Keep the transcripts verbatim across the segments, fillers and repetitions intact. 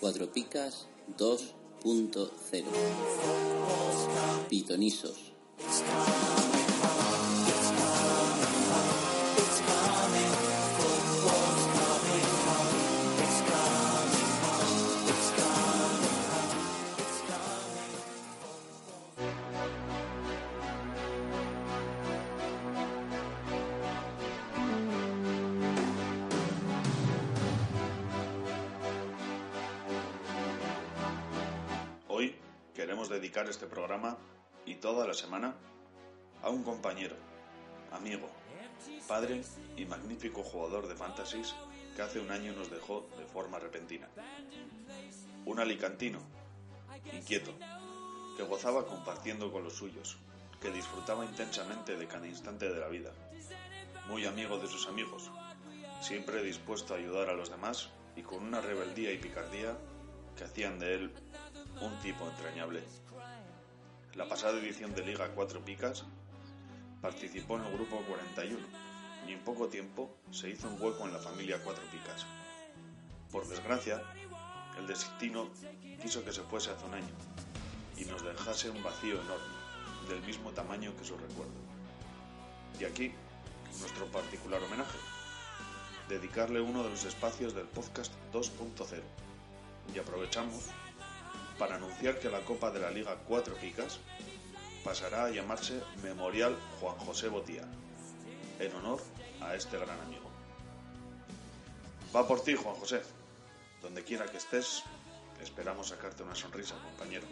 cuatro Picas dos punto cero. Pitonisos. Queremos dedicar este programa y toda la semana a un compañero, amigo, padre y magnífico jugador de fantasies que hace un año nos dejó de forma repentina. Un alicantino, inquieto, que gozaba compartiendo con los suyos, que disfrutaba intensamente de cada instante de la vida, muy amigo de sus amigos, siempre dispuesto a ayudar a los demás y con una rebeldía y picardía que hacían de él un tipo entrañable. La pasada edición de Liga cuatro Picas participó en el grupo cuarenta y uno y en poco tiempo se hizo un hueco en la familia cuatro Picas. Por desgracia, el destino quiso que se fuese hace un año y nos dejase un vacío enorme, del mismo tamaño que su recuerdo. Y aquí, nuestro particular homenaje, dedicarle uno de los espacios del podcast dos punto cero. Y aprovechamos para anunciar que la Copa de la Liga cuatro Picas pasará a llamarse Memorial Juan José Botía, en honor a este gran amigo. Va por ti, Juan José. Donde quiera que estés, esperamos sacarte una sonrisa, compañero.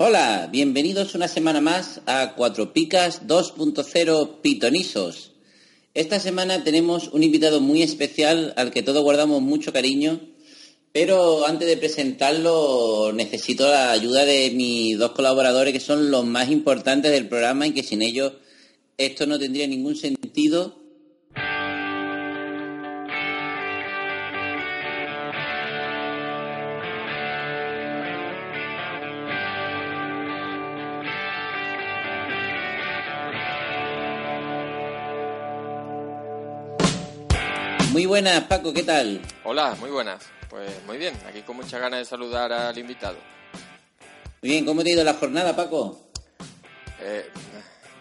Hola, bienvenidos una semana más a cuatro Picas dos punto cero Pitonisos. Esta semana tenemos un invitado muy especial al que todos guardamos mucho cariño, pero antes de presentarlo necesito la ayuda de mis dos colaboradores que son los más importantes del programa y que sin ellos esto no tendría ningún sentido. Muy buenas, Paco, ¿qué tal? Hola, muy buenas. Pues muy bien, aquí con muchas ganas de saludar al invitado. Muy bien, ¿cómo te ha ido la jornada, Paco? Eh,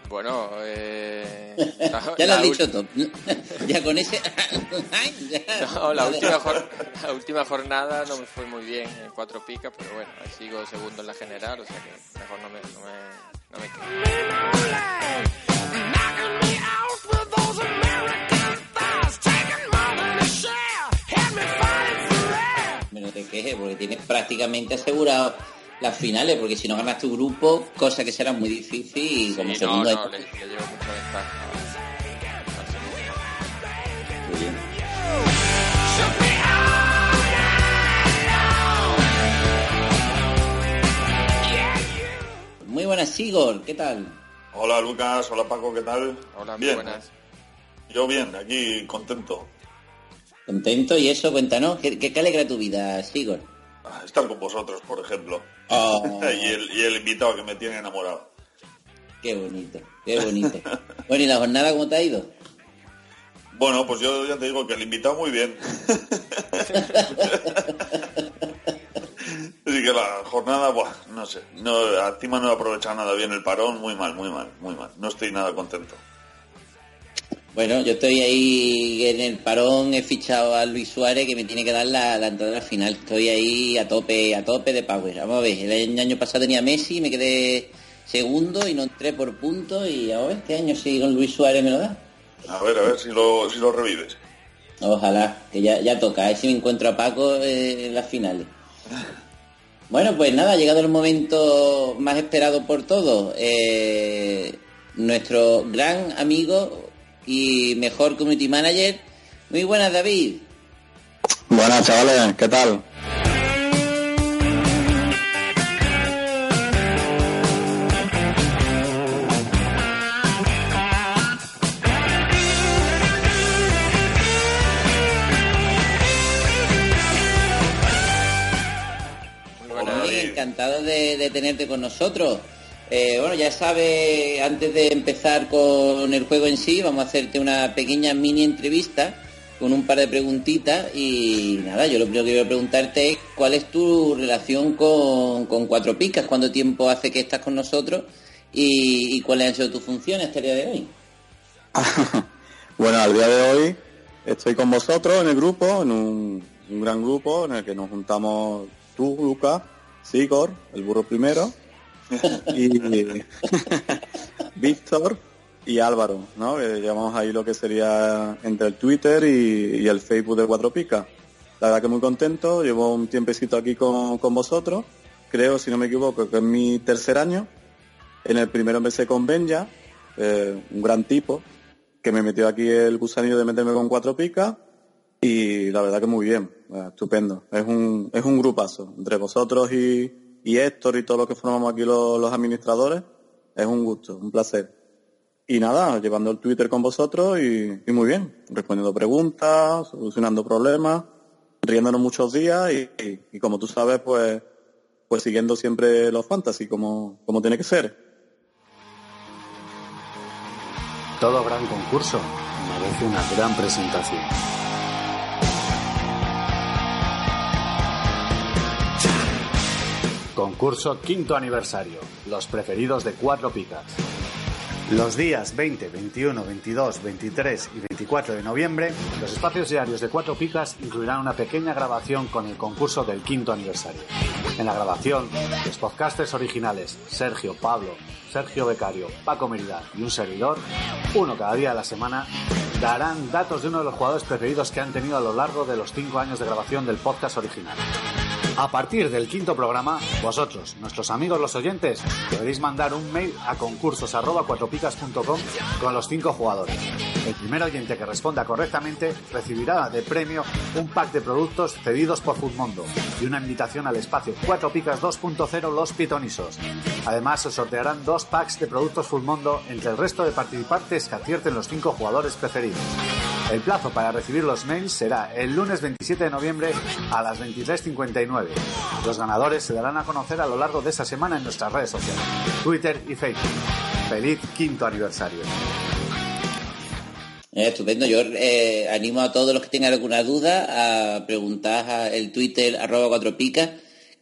bueno, eh... La, ya lo has dicho todo. Ya con ese... no, la última, jor- la última jornada no me fue muy bien en cuatro Picas, pero bueno, ahí sigo segundo en la general, o sea que mejor no me... No me, no me quedo. Te quejes porque tienes prácticamente asegurado las finales, porque si no ganas tu grupo, cosa que será muy difícil, y como sí, segundo no, no, le, le llevo mucha ventaja. Muy bien. Igor, ¿qué tal? Hola Lucas, hola Paco, ¿qué tal? Hola, muy buenas. Yo bien, aquí contento. Contento, y eso, cuéntanos, ¿qué, qué alegra tu vida, Igor? Ah, estar con vosotros, por ejemplo. Oh. y, el, y el invitado que me tiene enamorado. Qué bonito, qué bonito. Bueno, ¿y la jornada cómo te ha ido? Bueno, pues yo ya te digo que el invitado muy bien. Así que la jornada, buah, no sé, no, encima no he aprovechado nada bien el parón, muy mal, muy mal, muy mal. No estoy nada contento. Bueno, yo estoy ahí en el parón, he fichado a Luis Suárez que me tiene que dar la, la entrada al final. Estoy ahí a tope, a tope de power. Vamos a ver, el año pasado tenía Messi, me quedé segundo y no entré por puntos y a ver, este año sí con Luis Suárez me lo da. A ver, a ver si lo, si lo revives. Ojalá, que ya, ya toca. A ver si me encuentro a Paco eh, en las finales. Bueno, pues nada, ha llegado el momento más esperado por todos. Eh, nuestro gran amigo y mejor community manager. Muy buenas, David. Buenas, chavales. ¿Qué tal? Encantado de, de tenerte con nosotros. Eh, bueno, ya sabes, antes de empezar con el juego en sí, vamos a hacerte una pequeña mini entrevista con un par de preguntitas y nada, yo lo primero que voy a preguntarte es cuál es tu relación con, con Cuatro Picas, cuánto tiempo hace que estás con nosotros y, y cuáles han sido tus funciones hasta el día de hoy. Bueno, al día de hoy estoy con vosotros en el grupo, en un, un gran grupo en el que nos juntamos tú, Lucas, Sigor, el burro primero, y Víctor y Álvaro, ¿no? Que llevamos ahí lo que sería entre el Twitter y, y el Facebook de Cuatro Picas. La verdad que muy contento, llevo un tiempecito aquí con, con vosotros, creo, si no me equivoco, que es mi tercer año. En el primero empecé con Benja, eh, un gran tipo, que me metió aquí el gusanillo de meterme con Cuatro Picas. Y la verdad que muy bien, estupendo. Es un es un grupazo. Entre vosotros y, y Héctor y todos los que formamos aquí los, los administradores, es un gusto, un placer. Y nada, llevando el Twitter con vosotros y, y muy bien. Respondiendo preguntas, solucionando problemas, riéndonos muchos días y, y, y como tú sabes, pues pues siguiendo siempre los fantasy como, como tiene que ser. Todo gran concurso merece una gran presentación. Concurso quinto aniversario. Los preferidos de Cuatro Picas. Los días veinte, veintiuno, veintidós, veintitrés y veinticuatro de noviembre, los espacios diarios de Cuatro Picas incluirán una pequeña grabación con el concurso del quinto aniversario. En la grabación, los podcasters originales, Sergio, Pablo, Sergio Becario, Paco Meridad y un servidor, uno cada día de la semana, darán datos de uno de los jugadores preferidos que han tenido a lo largo de los cinco años de grabación del podcast original. A partir del quinto programa, vosotros, nuestros amigos los oyentes, podréis mandar un mail a concursos arroba cuatropicas punto com con los cinco jugadores. El primer oyente que responda correctamente recibirá de premio un pack de productos cedidos por Futmondo y una invitación al espacio Cuatro Picas dos punto cero Los Pitonisos. Además, os sortearán dos packs de productos Futmondo entre el resto de participantes que acierten los cinco jugadores preferidos. El plazo para recibir los mails será el lunes veintisiete de noviembre a las veintitrés cincuenta y nueve. Los ganadores se darán a conocer a lo largo de esta semana en nuestras redes sociales, Twitter y Facebook. ¡Feliz quinto aniversario! Eh, estupendo. Yo eh, animo a todos los que tengan alguna duda a preguntar a el Twitter arroba cuatro picas,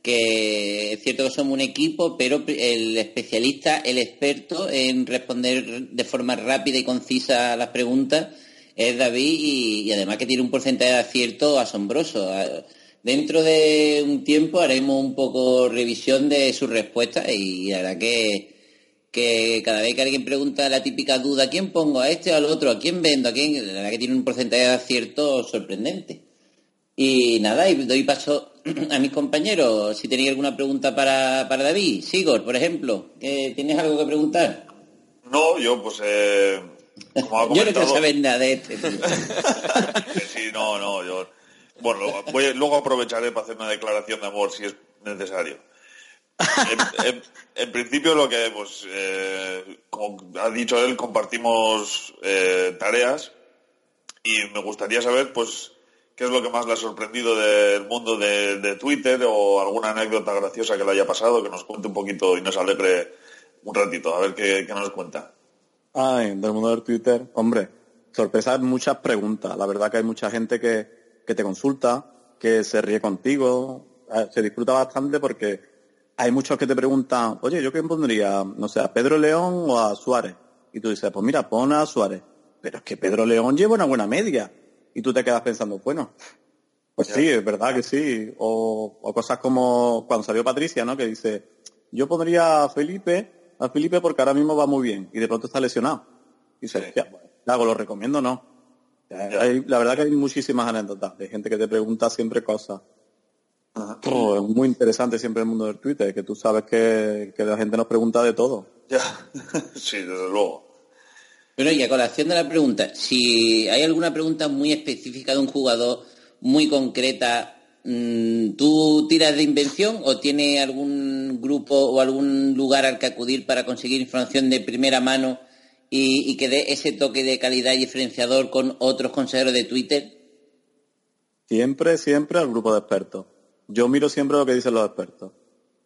que es cierto que somos un equipo, pero el especialista, el experto en responder de forma rápida y concisa a las preguntas es David y, y además que tiene un porcentaje de acierto asombroso. Dentro de un tiempo haremos un poco revisión de sus respuestas y la verdad que, que cada vez que alguien pregunta la típica duda, ¿a quién pongo? ¿A este o al otro? ¿A quién vendo? ¿A quién? La verdad que tiene un porcentaje de acierto sorprendente. Y nada, y doy paso a mis compañeros. Si tenéis alguna pregunta para, para David, Sigor, por ejemplo, ¿tienes algo que preguntar? No, yo pues... Eh... Como ha comentado, yo no quiero saber nada de este. Sí, no, no. Yo, bueno, voy, luego aprovecharé para hacer una declaración de amor si es necesario. en, en, en principio lo que, pues, eh, como ha dicho él, compartimos eh, tareas y me gustaría saber, pues, qué es lo que más le ha sorprendido del mundo de, de Twitter o alguna anécdota graciosa que le haya pasado, que nos cuente un poquito y nos alegre un ratito, a ver qué, qué nos cuenta. Ay, del mundo de Twitter, hombre, sorpresa, muchas preguntas. La verdad que hay mucha gente que, que te consulta, que se ríe contigo, se disfruta bastante porque hay muchos que te preguntan, oye, ¿yo qué pondría? No sé, ¿a Pedro León o a Suárez? Y tú dices, pues mira, pon a Suárez. Pero es que Pedro León lleva una buena media. Y tú te quedas pensando, bueno, pues sí, es verdad que sí. O, o cosas como cuando salió Patricia, ¿no? Que dice, yo pondría a Felipe, a Felipe porque ahora mismo va muy bien. Y de pronto está lesionado. Y dice, hostia, pues, ¿lo recomiendo o no? Hay, la verdad que hay muchísimas anécdotas de gente que te pregunta siempre cosas. Oh, es muy interesante siempre el mundo del Twitter, que tú sabes que, que la gente nos pregunta de todo. Ya, sí, desde luego. Pero y a colación de la pregunta, si hay alguna pregunta muy específica de un jugador, muy concreta, ¿tú tiras de invención o tiene algún grupo o algún lugar al que acudir para conseguir información de primera mano y, y que dé ese toque de calidad y diferenciador con otros consejeros de Twitter? Siempre, siempre al grupo de expertos. Yo miro siempre lo que dicen los expertos.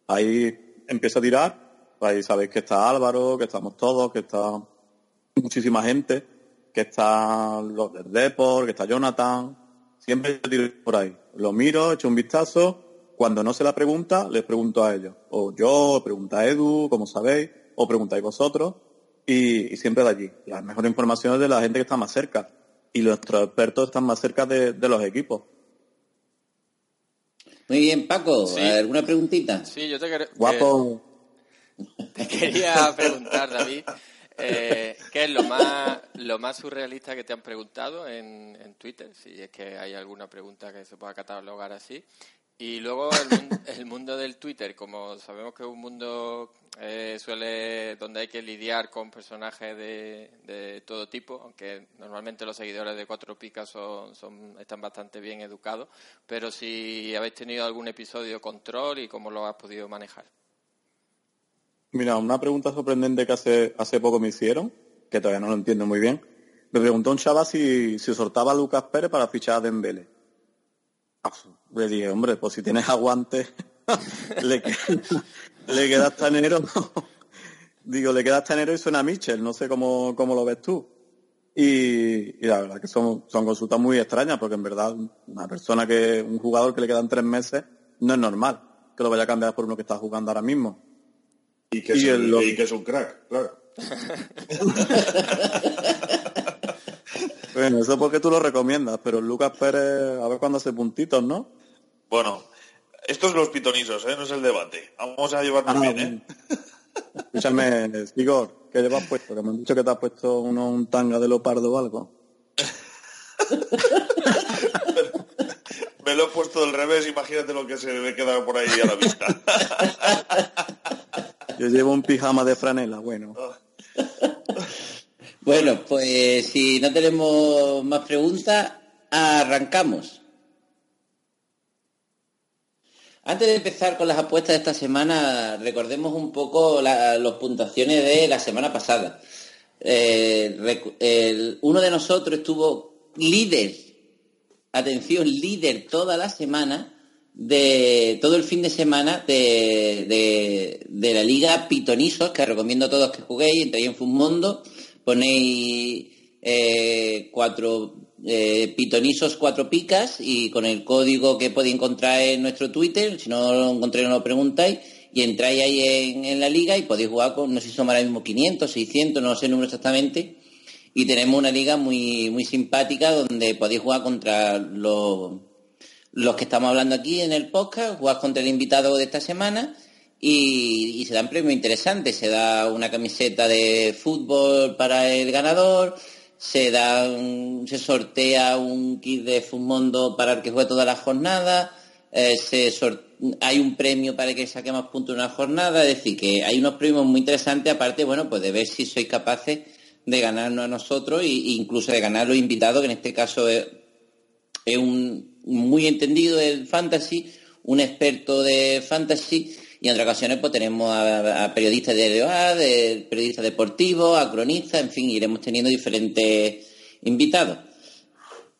Ahí empiezo a tirar, ahí sabéis que está Álvaro, que estamos todos, que está muchísima gente, que está los del Depor, que está Jonathan. Siempre tiro por ahí, lo miro, echo un vistazo. Cuando no se la pregunta, les pregunto a ellos, o yo, pregunta a Edu, como sabéis, o preguntáis vosotros, y, y siempre de allí las mejores informaciones de la gente que está más cerca, y nuestros expertos están más cerca de, de los equipos. Muy bien, Paco, sí. ¿Alguna preguntita? Sí, yo te quería... Guapo. Te quería preguntar, David, Eh, ¿qué es lo más lo más surrealista que te han preguntado en, en Twitter? Si es que hay alguna pregunta que se pueda catalogar así. Y luego el mundo, el mundo del Twitter, como sabemos que es un mundo eh, suele donde hay que lidiar con personajes de, de todo tipo, aunque normalmente los seguidores de Cuatro Picas son, son están bastante bien educados, pero si habéis tenido algún episodio control y cómo lo has podido manejar. Mira, una pregunta sorprendente que hace hace poco me hicieron, que todavía no lo entiendo muy bien. Me preguntó un chaval si, si soltaba a Lucas Pérez para fichar a Dembélé. Le dije, hombre, pues si tienes aguante, le, queda, le queda hasta enero. Digo, le queda hasta enero y suena a Michel, no sé cómo, cómo lo ves tú. Y, y la verdad que son, son consultas muy extrañas, porque en verdad una persona que, un jugador que le quedan tres meses, no es normal que lo vaya a cambiar por uno que está jugando ahora mismo. Y que, y, es un, lo... y que es un crack, claro. Bueno, eso porque tú lo recomiendas, pero Lucas Pérez, a ver cuándo hace puntitos, ¿no? Bueno, esto es los pitonisos, ¿eh? No es el debate. Vamos a llevarnos ah, bien, ¿eh? Escúchame, Igor, ¿qué llevas puesto? Que me han dicho que te has puesto uno, un tanga de leopardo o algo. Me lo he puesto del revés, imagínate lo que se me queda por ahí a la vista. Yo llevo un pijama de franela, bueno. Bueno, pues si no tenemos más preguntas, arrancamos. Antes de empezar con las apuestas de esta semana, recordemos un poco las puntuaciones de la semana pasada. Eh, el, el, uno de nosotros estuvo líder, atención, líder toda la semana, de todo el fin de semana de, de, de la Liga Pitonisos, que recomiendo a todos que juguéis, entréis en Futmondo, ponéis eh, cuatro eh, Pitonisos cuatro Picas y con el código que podéis encontrar en nuestro Twitter, si no lo encontréis no lo preguntáis, y entráis ahí en, en la Liga y podéis jugar con, no sé si son ahora mismo quinientos, seiscientos, no sé el número exactamente, y tenemos una liga muy, muy simpática donde podéis jugar contra los... los que estamos hablando aquí en el podcast, jugás contra el invitado de esta semana y, y se dan premios interesantes. Se da una camiseta de fútbol para el ganador, se da un, se sortea un kit de Futmondo para el que juegue toda la jornada, eh, se sorte- hay un premio para el que saque más puntos en una jornada. Es decir, que hay unos premios muy interesantes, aparte, bueno, pues de ver si sois capaces de ganarnos a nosotros e incluso de ganar a los invitados, que en este caso es, es un... muy entendido del fantasy, un experto de fantasy, y en otras ocasiones pues tenemos a, a periodistas de D O A, de periodistas deportivos, a cronistas, en fin, iremos teniendo diferentes invitados.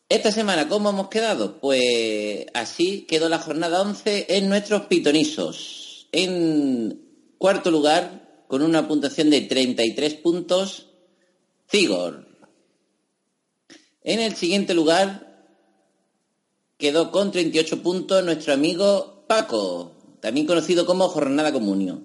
Esta semana, ¿cómo hemos quedado? Pues así quedó la jornada once en nuestros pitonisos. En cuarto lugar, con una puntuación de treinta y tres puntos, Cigor. En el siguiente lugar quedó con treinta y ocho puntos nuestro amigo Paco, también conocido como Jornada Comunio.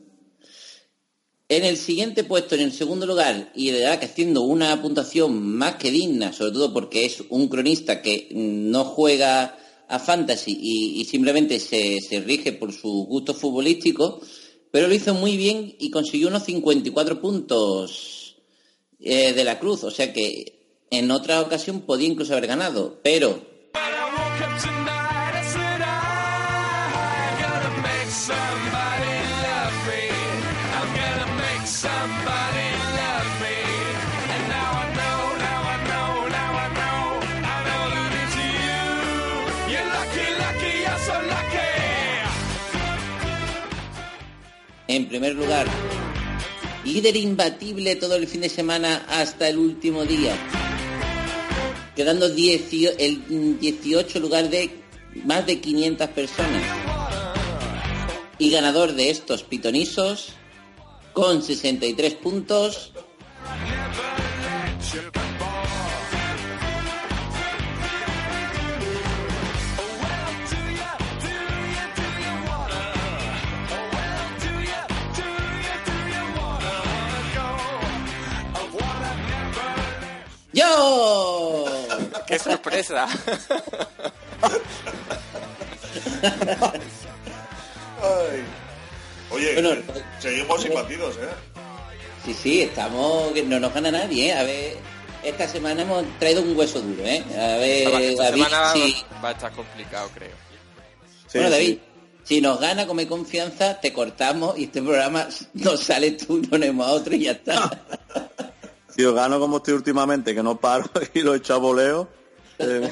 En el siguiente puesto, en el segundo lugar, y de verdad que haciendo una puntuación más que digna, sobre todo porque es un cronista que no juega a fantasy y, y simplemente se, se rige por su gusto futbolístico, pero lo hizo muy bien y consiguió unos cincuenta y cuatro puntos eh, de la Cruz, o sea que en otra ocasión podía incluso haber ganado, pero... En primer lugar, líder imbatible todo el fin de semana hasta el último día, quedando el dieciocho lugar de más de quinientas personas. Y ganador de estos pitonisos, con sesenta y tres puntos, ¡yo! ¡Qué sorpresa! Ay. Oye, bueno, seguimos sin partidos, ¿eh? Sí, sí, estamos... No nos gana nadie, ¿eh? A ver, esta semana hemos traído un hueso duro, ¿eh? A ver, David, esta semana sí va a estar complicado, creo. Sí, bueno, David, sí. Si nos gana, come confianza, te cortamos y este programa no sale tú, ponemos a otro y ya está. Si os gano como estoy últimamente, que no paro y lo echo a voleo, eh,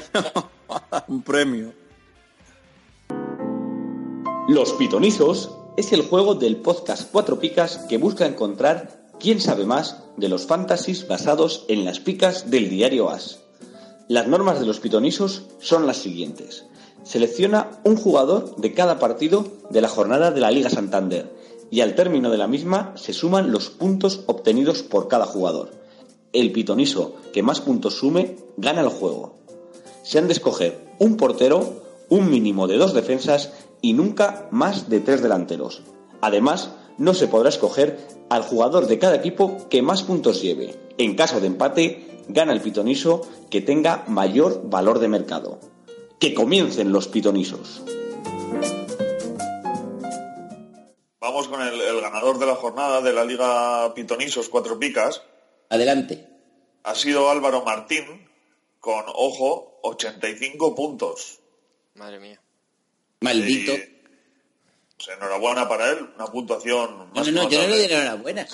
un premio. Los Pitonizos es el juego del podcast Cuatro Picas que busca encontrar quién sabe más de los fantasies basados en las picas del diario As. Las normas de los Pitonizos son las siguientes. Selecciona un jugador de cada partido de la jornada de la Liga Santander y al término de la misma se suman los puntos obtenidos por cada jugador. El pitoniso que más puntos sume gana el juego. Se han de escoger un portero, un mínimo de dos defensas y nunca más de tres delanteros. Además, no se podrá escoger al jugador de cada equipo que más puntos lleve. En caso de empate, gana el pitoniso que tenga mayor valor de mercado. ¡Que comiencen los pitonisos! Vamos con el, el ganador de la jornada de la Liga Pitonisos cuatro Picas. Adelante. Ha sido Álvaro Martín con, ojo, ochenta y cinco puntos. Madre mía. Maldito. Y, pues, enhorabuena para él, una puntuación más. No, no, no, yo no le doy enhorabuena.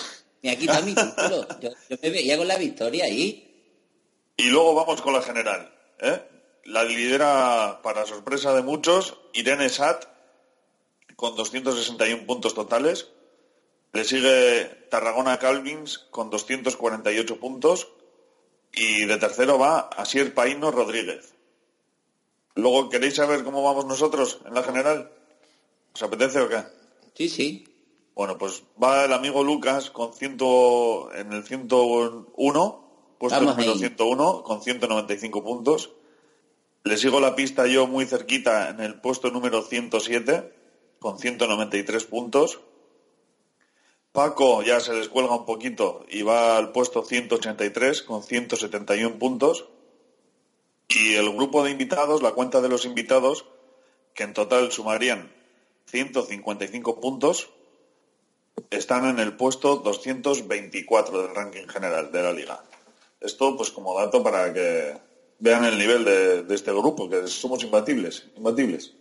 Me ha quitado mi título. Yo, yo me veía con la victoria ahí. Y luego vamos con la general, ¿eh? La lidera, para sorpresa de muchos, Irene Sat, con doscientos sesenta y uno puntos totales. Le sigue Tarragona Calvins con doscientos cuarenta y ocho puntos y de tercero va Asier Paino Rodríguez. Luego, ¿queréis saber cómo vamos nosotros en la general? ¿Os apetece o qué? Sí, sí. Bueno, pues va el amigo Lucas con ciento, en el ciento uno, puesto número ciento uno, con ciento noventa y cinco puntos. Le sigo la pista yo muy cerquita en el puesto número ciento siete, con ciento noventa y tres puntos. Paco ya se descuelga un poquito y va al puesto ciento ochenta y tres con ciento setenta y uno puntos. Y el grupo de invitados, la cuenta de los invitados, que en total sumarían ciento cincuenta y cinco puntos, están en el puesto doscientos veinticuatro del ranking general de la liga. Esto pues como dato para que vean el nivel de, de este grupo, que somos imbatibles, imbatibles.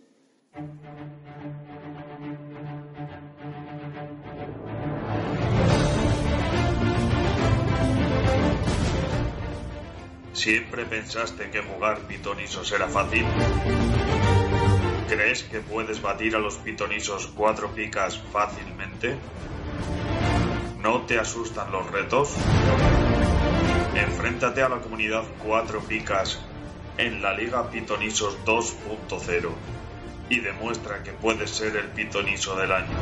¿Siempre pensaste que jugar pitonisos era fácil? ¿Crees que puedes batir a los pitonisos cuatro picas fácilmente? ¿No te asustan los retos? Enfréntate a la comunidad cuatro picas en la Liga Pitonisos dos punto cero y demuestra que puedes ser el pitoniso del año.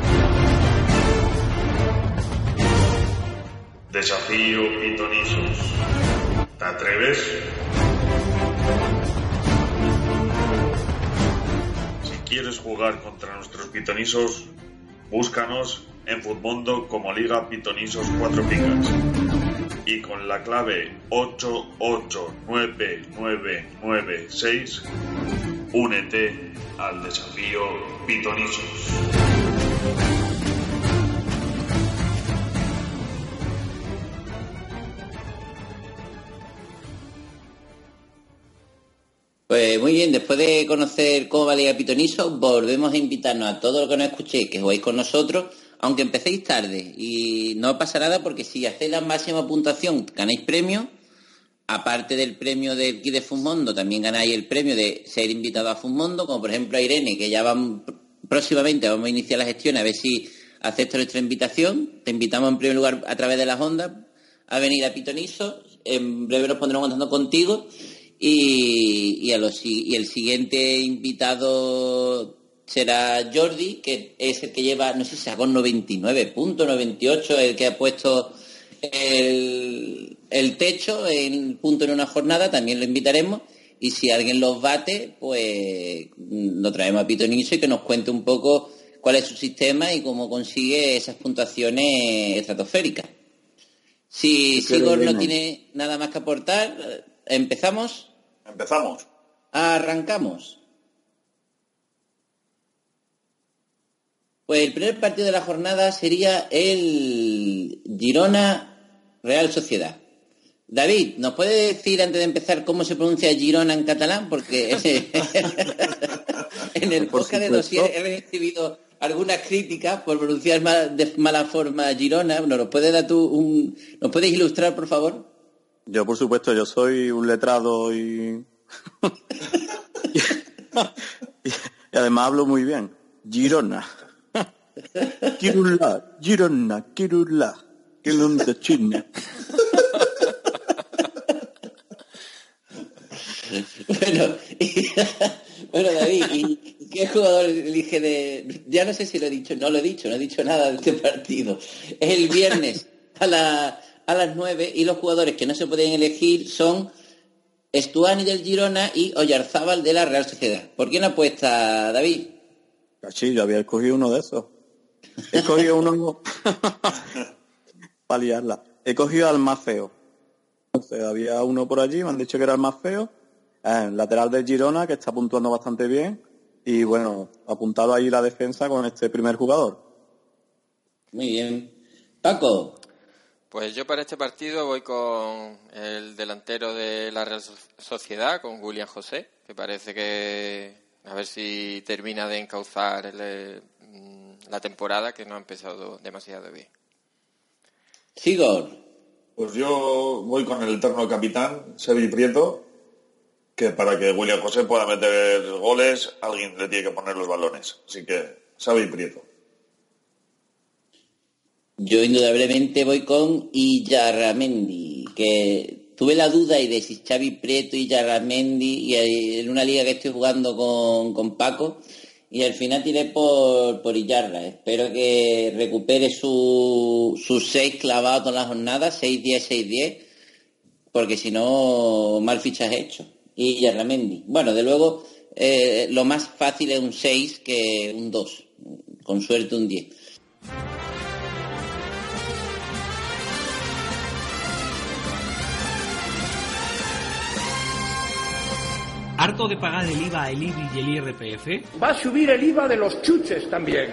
Desafío Pitonisos. ¿Te atreves? Si quieres jugar contra nuestros pitonisos, búscanos en Futmondo como Liga Pitonisos cuatro Picas y con la clave ocho ocho nueve nueve nueve seis únete al desafío Pitonisos. Pues muy bien, después de conocer cómo va Liga Pitonisos, volvemos a invitarnos a todos los que nos escuchéis que jugáis con nosotros. Aunque empecéis tarde y no pasa nada porque si hacéis la máxima puntuación ganáis premio, aparte del premio del kit de Futmondo también ganáis el premio de ser invitado a Futmondo, como por ejemplo a Irene, que ya van próximamente vamos a iniciar la gestión a ver si acepta nuestra invitación. Te invitamos en primer lugar a través de las ondas a venir a Pitoniso, en breve nos pondremos contando contigo y, y, a los, y el siguiente invitado será Jordi, que es el que lleva, no sé si sacó noventa y nueve puntos, noventa y ocho, el que ha puesto el, el techo en punto en una jornada, también lo invitaremos. Y si alguien los bate, pues lo traemos a Pitoniso y que nos cuente un poco cuál es su sistema y cómo consigue esas puntuaciones estratosféricas. Si Sigor no tiene nada más que aportar, ¿empezamos? Empezamos. Arrancamos. Pues el primer partido de la jornada sería el Girona-Real Sociedad. David, ¿nos puede decir antes de empezar cómo se pronuncia Girona en catalán? Porque en el por podcast supuesto. De Dossier he recibido algunas críticas por pronunciar mal, de mala forma Girona. ¿Nos puedes dar tú un, nos puedes ilustrar, por favor? Yo, por supuesto, yo soy un letrado y, y además hablo muy bien. Girona. Kirula, Girona, Kirula, Kirula de China. Bueno, y, bueno, David, ¿y qué jugador elige de...? Ya no sé si lo he dicho, no lo he dicho, no he dicho nada de este partido. Es el viernes a, la, a las nueve y los jugadores que no se pueden elegir son Estuani del Girona y Oyarzábal de la Real Sociedad. ¿Por quién apuesta, David? Sí, yo había escogido uno de esos. He cogido uno para liarla. He cogido al más feo. Entonces, había uno por allí, me han dicho que era el más feo. Eh, lateral de Girona, que está puntuando bastante bien. Y bueno, apuntado ahí la defensa con este primer jugador. Muy bien. Paco. Pues yo para este partido voy con el delantero de la Real Sociedad, con Julián José, que parece que a ver si termina de encauzar el... la temporada, que no ha empezado demasiado bien. Sigor. Pues yo voy con el eterno capitán, Sebi Prieto, que para que William José pueda meter goles, alguien le tiene que poner los balones. Así que, Sebi Prieto. Yo indudablemente voy con Iyarramendi, que tuve la duda y de si Xavi Prieto y Iyarramendi, y en una liga que estoy jugando con, con Paco, y al final tiré por, por Iyarra. Espero que recupere sus su seis clavados todas las jornadas, seis diez, seis diez, porque si no, mal fichaje hecho. Y Iyarramendi. Bueno, de luego, eh, lo más fácil es un seis que un dos. Con suerte un diez. ¿Harto de pagar el I V A, el I B I y el I R P F? Va a subir el I V A de los chuches también.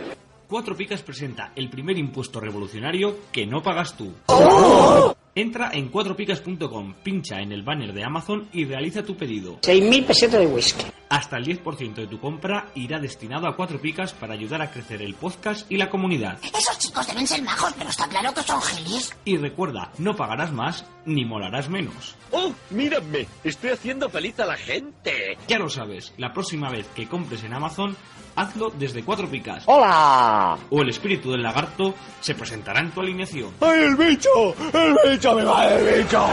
Cuatro Picas presenta el primer impuesto revolucionario que no pagas tú. ¡Oh! Entra en cuatropicas punto com, pincha en el banner de Amazon y realiza tu pedido. seis mil pesetas de whisky. Hasta el diez por ciento de tu compra irá destinado a Cuatro Picas para ayudar a crecer el podcast y la comunidad. Esos chicos deben ser majos, pero está claro que son gilis. Y recuerda, no pagarás más ni molarás menos. ¡Oh, mírame! Estoy haciendo feliz a la gente. Ya lo sabes, la próxima vez que compres en Amazon, hazlo desde Cuatro Picas. ¡Hola! O el espíritu del lagarto se presentará en tu alineación. ¡Ay, el bicho! ¡El bicho! ¡Me va el bicho!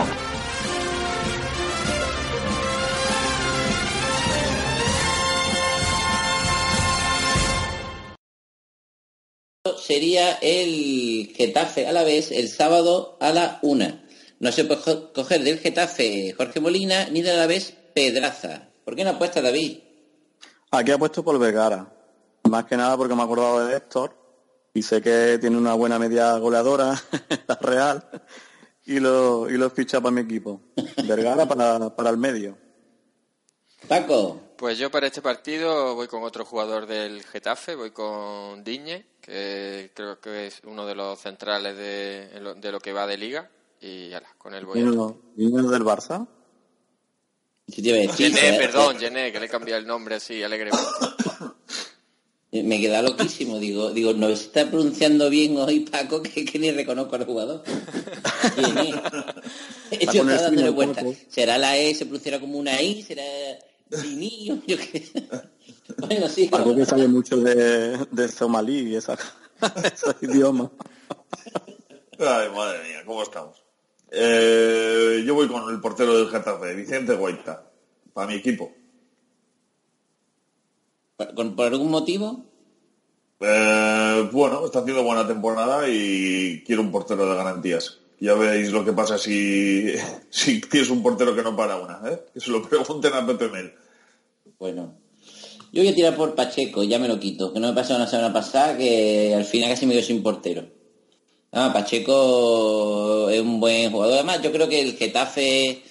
Sería el Getafe a la vez el sábado a la una. No se puede coger del Getafe Jorge Molina ni de la vez Pedraza. ¿Por qué no apuesta David? Aquí ha puesto por Vergara. Más que nada porque me he acordado de Héctor y sé que tiene una buena media goleadora, la Real, y lo, y lo ficha para mi equipo. Vergara para, para el medio. Paco. Pues yo para este partido voy con otro jugador del Getafe, voy con Diñe, que creo que es uno de los centrales de, de lo que va de Liga, y ala, con él voy a... ¿Diñe del Barça? Gené, perdón, Gené, que le he cambiado el nombre así, alegremente. Me queda loquísimo, digo, digo, no está pronunciando bien hoy Paco, que, que ni reconozco al jugador. Gené. Yo estaba dándole vueltas. ¿Será la E, se pronunciará como una I? ¿Será...? Niño, yo que... Bueno, sí. Algo que sale mucho de, de somalí y esa, ese idioma. Ay, madre mía, ¿cómo estamos? Eh, yo voy con el portero del Getafe, Vicente Guaita, para mi equipo. ¿Por, por algún motivo? Eh, bueno, está haciendo buena temporada y quiero un portero de garantías. Ya veis lo que pasa si, si tienes un portero que no para una, ¿eh? Que se lo pregunten a Pepe Mel. Bueno, yo voy a tirar por Pacheco, ya me lo quito, que no me pasó una semana pasada, que al final casi me quedo sin portero. Ah, Pacheco es un buen jugador. Además, yo creo que el Getafe,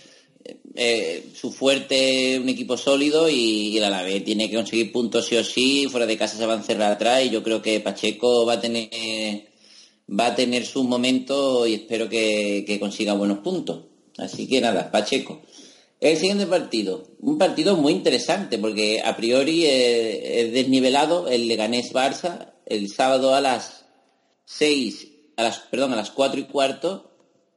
eh, su fuerte, un equipo sólido, y, y el Alavés tiene que conseguir puntos sí o sí, fuera de casa se va a encerrar atrás, y yo creo que Pacheco va a tener... va a tener su momento y espero que, que consiga buenos puntos. Así que nada, Pacheco. El siguiente partido, un partido muy interesante porque a priori es, es desnivelado, el Leganés-Barça, el sábado a las seis, a las, perdón, a las cuatro y cuarto,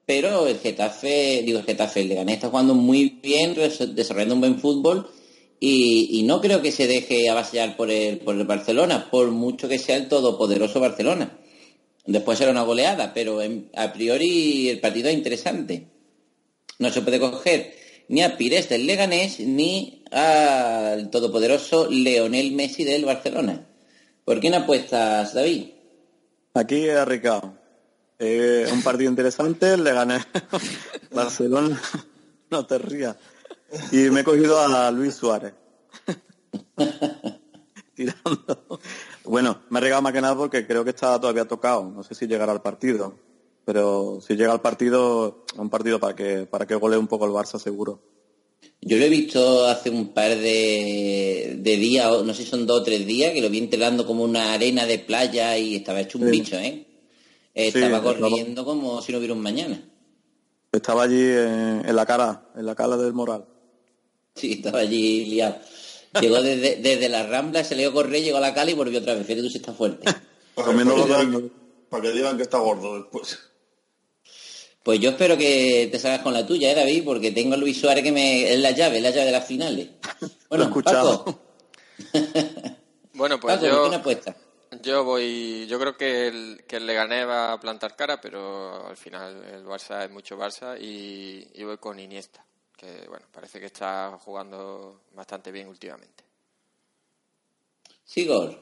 pero el Getafe, digo el Getafe, el Leganés está jugando muy bien, desarrollando un buen fútbol y, y no creo que se deje avasallar por el, por el Barcelona, por mucho que sea el todopoderoso Barcelona. Después será una goleada, pero en, a priori el partido es interesante. No se puede coger ni a Pires del Leganés ni al todopoderoso Lionel Messi del Barcelona. ¿Por quién apuestas, David? Aquí a Ricardo. Eh, un partido interesante, el Leganés. Barcelona, no te rías. Y me he cogido a Luis Suárez. Tirando... Bueno, me he regado más que nada porque creo que está todavía tocado. No sé si llegará al partido, pero si llega al partido, un partido para que para que golee un poco el Barça seguro. Yo lo he visto hace un par de, de días, no sé si son dos o tres días, que lo vi enterrando como una arena de playa y estaba hecho un sí. bicho, ¿eh? Estaba sí, corriendo estaba... como si no hubiera un mañana. Estaba allí en, en la cara, en la cara del Moral. Sí, estaba allí liado. Llegó desde, desde la Rambla, se le dio correr, llegó a la Cala y volvió otra vez. Fíjate tú si está fuerte. Para que, para, que digan, para que digan que está gordo después. Pues yo espero que te salgas con la tuya, ¿eh, David? Porque tengo a Luis Suárez que me es la llave, es la llave de las finales. Bueno, Paco. Bueno, pues Paco, yo... ¿qué apuesta? Yo voy... Yo creo que el, que el Leganés va a plantar cara, pero al final el Barça es mucho Barça y, y voy con Iniesta. Que, bueno, parece que está jugando bastante bien últimamente. Sigor.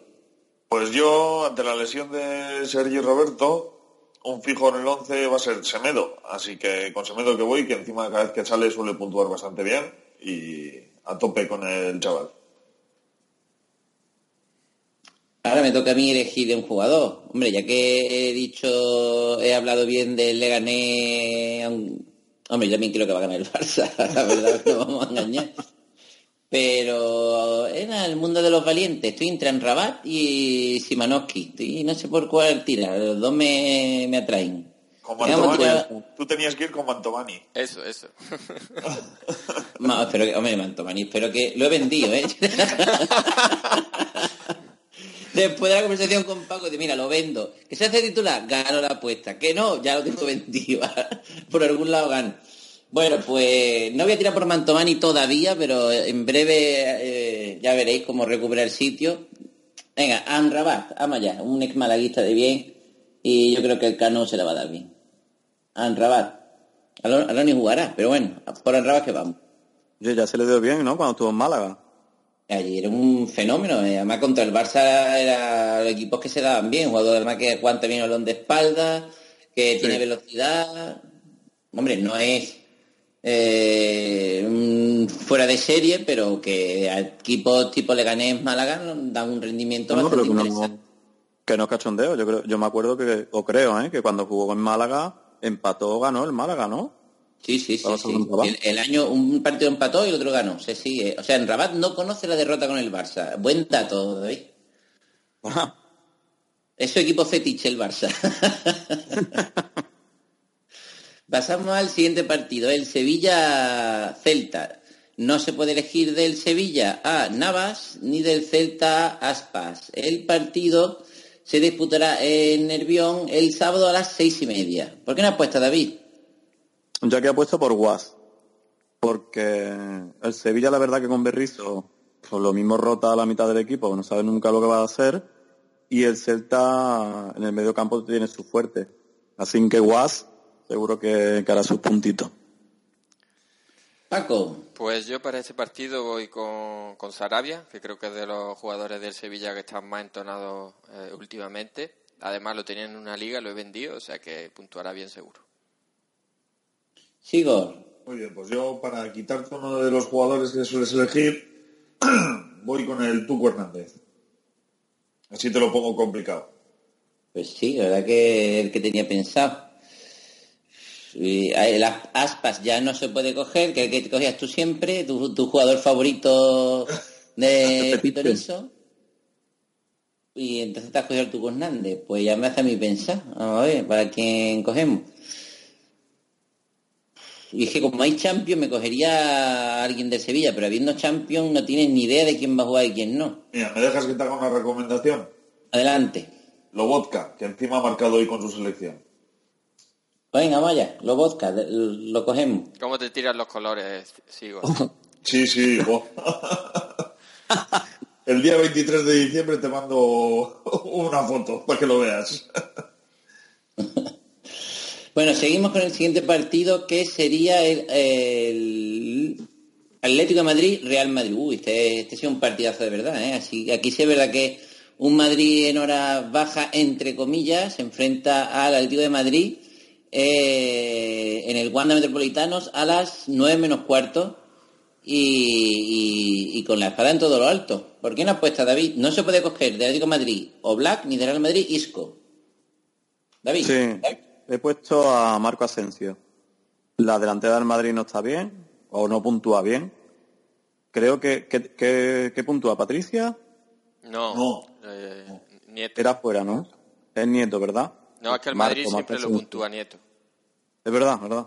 Pues yo, ante la lesión de Sergio Roberto, un fijo en el once va a ser Semedo. Así que con Semedo que voy, que encima cada vez que sale suele puntuar bastante bien. Y a tope con el chaval. Ahora me toca a mí elegir de un jugador. Hombre, ya que he dicho, he hablado bien del Leganés... Hombre, yo también creo que va a ganar el Barça, la verdad, no vamos a engañar. Pero era el mundo de los valientes. Estoy entre Anrabat y Szymanowski. Y no sé por cuál tirar, los dos me, me atraen. Con Mantovani. Tú tenías que ir con Mantovani. Eso, eso. No, espero que, hombre, Mantovani, espero que... Lo he vendido, ¿eh? Después de la conversación con Paco, dice, mira, lo vendo. ¿Qué se hace titular? Gano la apuesta. Que no, ya lo tengo vendido. Por algún lado gano. Bueno, pues no voy a tirar por Mantovani todavía, pero en breve eh, ya veréis cómo recuperar el sitio. Venga, Amrabat, ama ya, un ex malaguista de bien, y yo creo que el Cano se la va a dar bien. Amrabat, Aloni jugará, pero bueno, por Amrabat que vamos. Oye, ya se le dio bien, ¿no? Cuando estuvo en Málaga. Allí era un fenómeno, eh. Además contra el Barça eran los equipos que se daban bien, jugador además que aguanta bien el balón de espalda, que sí. Tiene velocidad. Hombre, no es... Eh, fuera de serie, pero que a equipos tipo Leganés, Málaga dan un rendimiento no, bastante que interesante. No, que no es cachondeo, yo creo, yo me acuerdo que, o creo, ¿eh? Que cuando jugó en Málaga empató, ganó el Málaga, ¿no? Sí, sí, sí, sí. El, el año un partido empató y el otro ganó, sí, sí. Eh. O sea, en Rabat no conoce la derrota con el Barça. Buen dato, David. Es su equipo fetiche el Barça. Pasamos al siguiente partido, el Sevilla-Celta. No se puede elegir del Sevilla a Navas ni del Celta a Aspas. El partido se disputará en Nervión el sábado a las seis y media. ¿Por qué no apuesta, David? Ya que apuesto por Guas, porque el Sevilla, la verdad que con Berrizo, pues lo mismo rota a la mitad del equipo, no sabe nunca lo que va a hacer, y el Celta en el medio campo tiene su fuerte. Así que Guas... seguro que hará sus puntitos. Paco. Pues yo para este partido voy con, con Sarabia, que creo que es de los jugadores del Sevilla que están más entonados eh, últimamente. Además lo tenían en una liga, lo he vendido, o sea que puntuará bien seguro. Sigo. Oye, pues yo para quitarte uno de los jugadores que sueles elegir, voy con el Tuco Hernández. Así te lo pongo complicado. Pues sí, la verdad que el que tenía pensado. Las Aspas ya no se puede coger, que el que cogías tú siempre, tu, tu jugador favorito de Pitoniso. Y entonces te has cogido el Tuco Hernández. Pues ya me hace a mí pensar, a ver, ¿para quién cogemos? Y es que como hay Champions me cogería a alguien del Sevilla, pero habiendo Champions no tienes ni idea de quién va a jugar y quién no. Mira, ¿me dejas que te haga una recomendación? Adelante. Lobotka, que encima ha marcado hoy con su selección. Venga, vaya, lo vodka, lo cogemos. ¿Cómo te tiran los colores, Sigo? Sí, sí, hijo. El día veintitrés de diciembre te mando una foto para que lo veas. Bueno, seguimos con el siguiente partido, que sería el, el Atlético de Madrid-Real Madrid. Uy, este, este ha sido un partidazo de verdad, ¿eh? Así que aquí sí es verdad que un Madrid en hora baja, entre comillas, se enfrenta al Atlético de Madrid... Eh, en el Wanda Metropolitanos a las nueve menos cuarto y, y, y con la espada en todo lo alto. ¿Por qué no apuesta, David? No se puede coger de Atlético Madrid o Black ni de Real Madrid Isco. David. Sí, ¿David? He puesto a Marco Asensio. La delantera del Madrid no está bien o no puntúa bien. Creo que... ¿Qué que, que puntúa? ¿Patricia? No. no. Eh, Nieto. Era fuera, ¿no? Es Nieto, ¿verdad? No, es que el Madrid Marco, siempre Marco lo puntúa Nieto. Es verdad, verdad.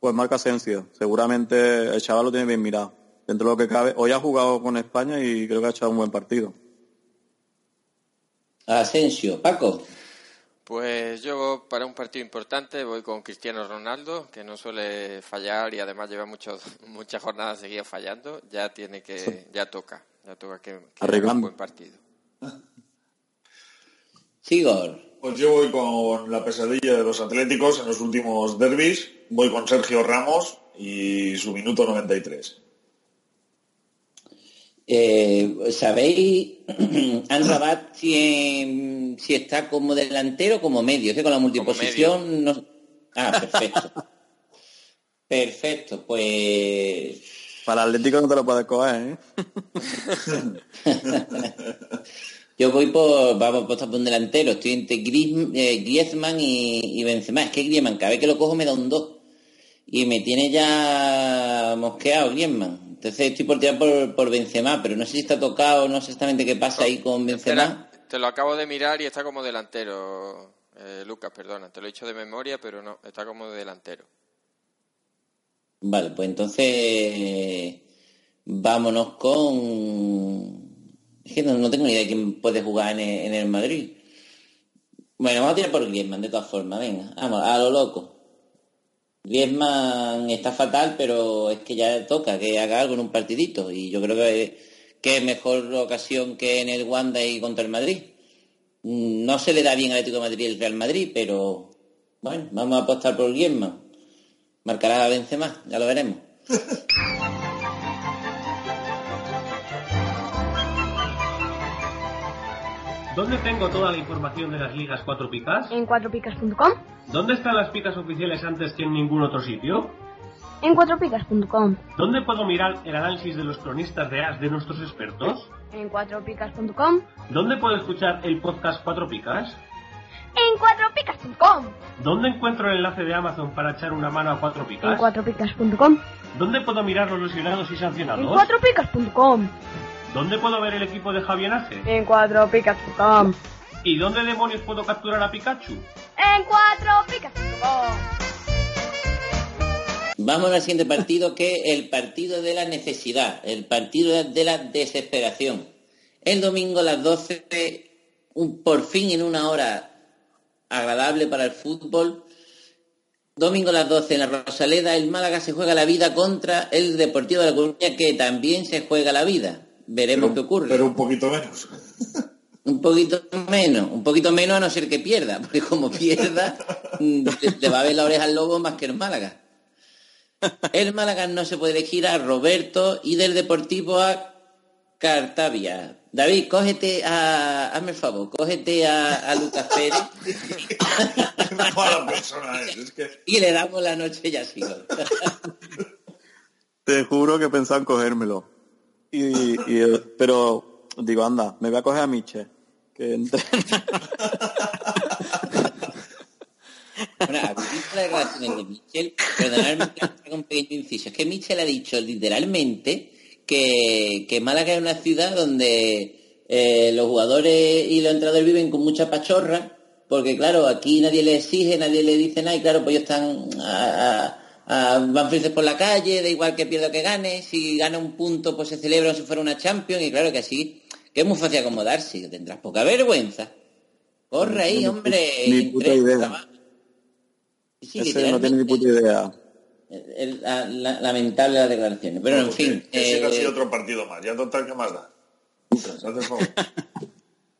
Pues Marco Asensio. Seguramente el chaval lo tiene bien mirado. Dentro de lo que cabe. Hoy ha jugado con España y creo que ha echado un buen partido. Asensio. Paco. Pues yo para un partido importante voy con Cristiano Ronaldo, que no suele fallar y además lleva muchos, muchas jornadas seguidas fallando. Ya tiene que... Sí. Ya toca. Ya toca que, que haga un buen partido. Sigor. Pues yo voy con la pesadilla de los Atléticos en los últimos derbis. Voy con Sergio Ramos y su minuto noventa y tres. Eh, ¿Sabéis, Amrabat, si, si está como delantero o como medio? Es que con la multiposición... No... Ah, perfecto. Perfecto, pues... Para Atlético no te lo puedes coger, ¿eh? Yo voy por, vamos, por un delantero, estoy entre Griezmann y, y Benzema. Es que Griezmann, cada vez que lo cojo me da un dos. Y me tiene ya mosqueado Griezmann. Entonces estoy por tirar por, por Benzema, pero no sé si está tocado, no sé exactamente qué pasa ahí con Benzema. Espera, te lo acabo de mirar y está como delantero Eh, Lucas, perdona, te lo he dicho de memoria, pero no, está como de delantero. Vale, pues entonces vámonos con... Es que no, no tengo ni idea de quién puede jugar en el, en el Madrid. Bueno, vamos a tirar por Griezmann, de todas formas, venga, vamos, a lo loco. Griezmann está fatal, pero es que ya toca que haga algo en un partidito, y yo creo que, que es mejor ocasión que en el Wanda y contra el Madrid. No se le da bien al Atlético de Madrid y el Real Madrid, pero bueno, vamos a apostar por Griezmann. Marcará a Benzema, ya lo veremos. ¿Dónde tengo toda la información de las Ligas cuatro Picas? En cuatro picas punto com. ¿Dónde están las picas oficiales antes que en ningún otro sitio? En cuatro picas punto com. ¿Dónde puedo mirar el análisis de los cronistas de As de nuestros expertos? En cuatro picas punto com. ¿Dónde puedo escuchar el podcast cuatro Picas? En cuatro picas punto com. ¿Dónde encuentro el enlace de Amazon para echar una mano a cuatro Picas? En cuatro picas punto com. ¿Dónde puedo mirar los lesionados y sancionados? En cuatro picas punto com. ¿Dónde puedo ver el equipo de Javi en Ace? En cuatro picas punto com. ¿Y dónde demonios puedo capturar a Pikachu? En cuatro picas punto com. Vamos al siguiente partido, que es el partido de la necesidad, el partido de la desesperación. El domingo a las doce, un, por fin en una hora agradable para el fútbol. Domingo a las doce en la Rosaleda, el Málaga se juega la vida contra el Deportivo de La Coruña, que también se juega la vida. Veremos pero, qué ocurre. Pero un poquito menos. Un poquito menos. Un poquito menos, a no ser que pierda. Porque como pierda, le, le va a ver la oreja al lobo más que el Málaga. El Málaga no se puede elegir a Roberto, y del Deportivo a Cartavia. David, cógete a... Hazme el favor. Cógete a, a Lucas Pérez. Qué mala persona es. es que... Y le damos la noche ya así. Te juro que pensaban cogérmelo. Y, y, pero digo, anda, me voy a coger a Miche, que entrena. Bueno, habéis visto las relaciones de Michel. Perdonadme que haga un pequeño inciso. Es que Michel ha dicho literalmente que, que Málaga es una ciudad donde eh, los jugadores y los entrenadores viven con mucha pachorra, porque claro, aquí nadie le exige, nadie le dice nada, y claro, pues ellos están a, a, Ah, van felices por la calle, da igual que pierda o que gane, si gana un punto pues se celebra como si fuera una Champions, y claro que así, que es muy fácil acomodarse, que tendrás poca vergüenza. Corre ahí, no, hombre. Ni puta idea. Sí, ese no tiene ni puta idea. El, el, la, la, lamentable las declaraciones, pero no, en fin. Ese eh, no ha sido otro partido más, ya total que más da.